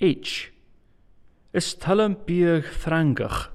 H. Is Talm Pier Thrangach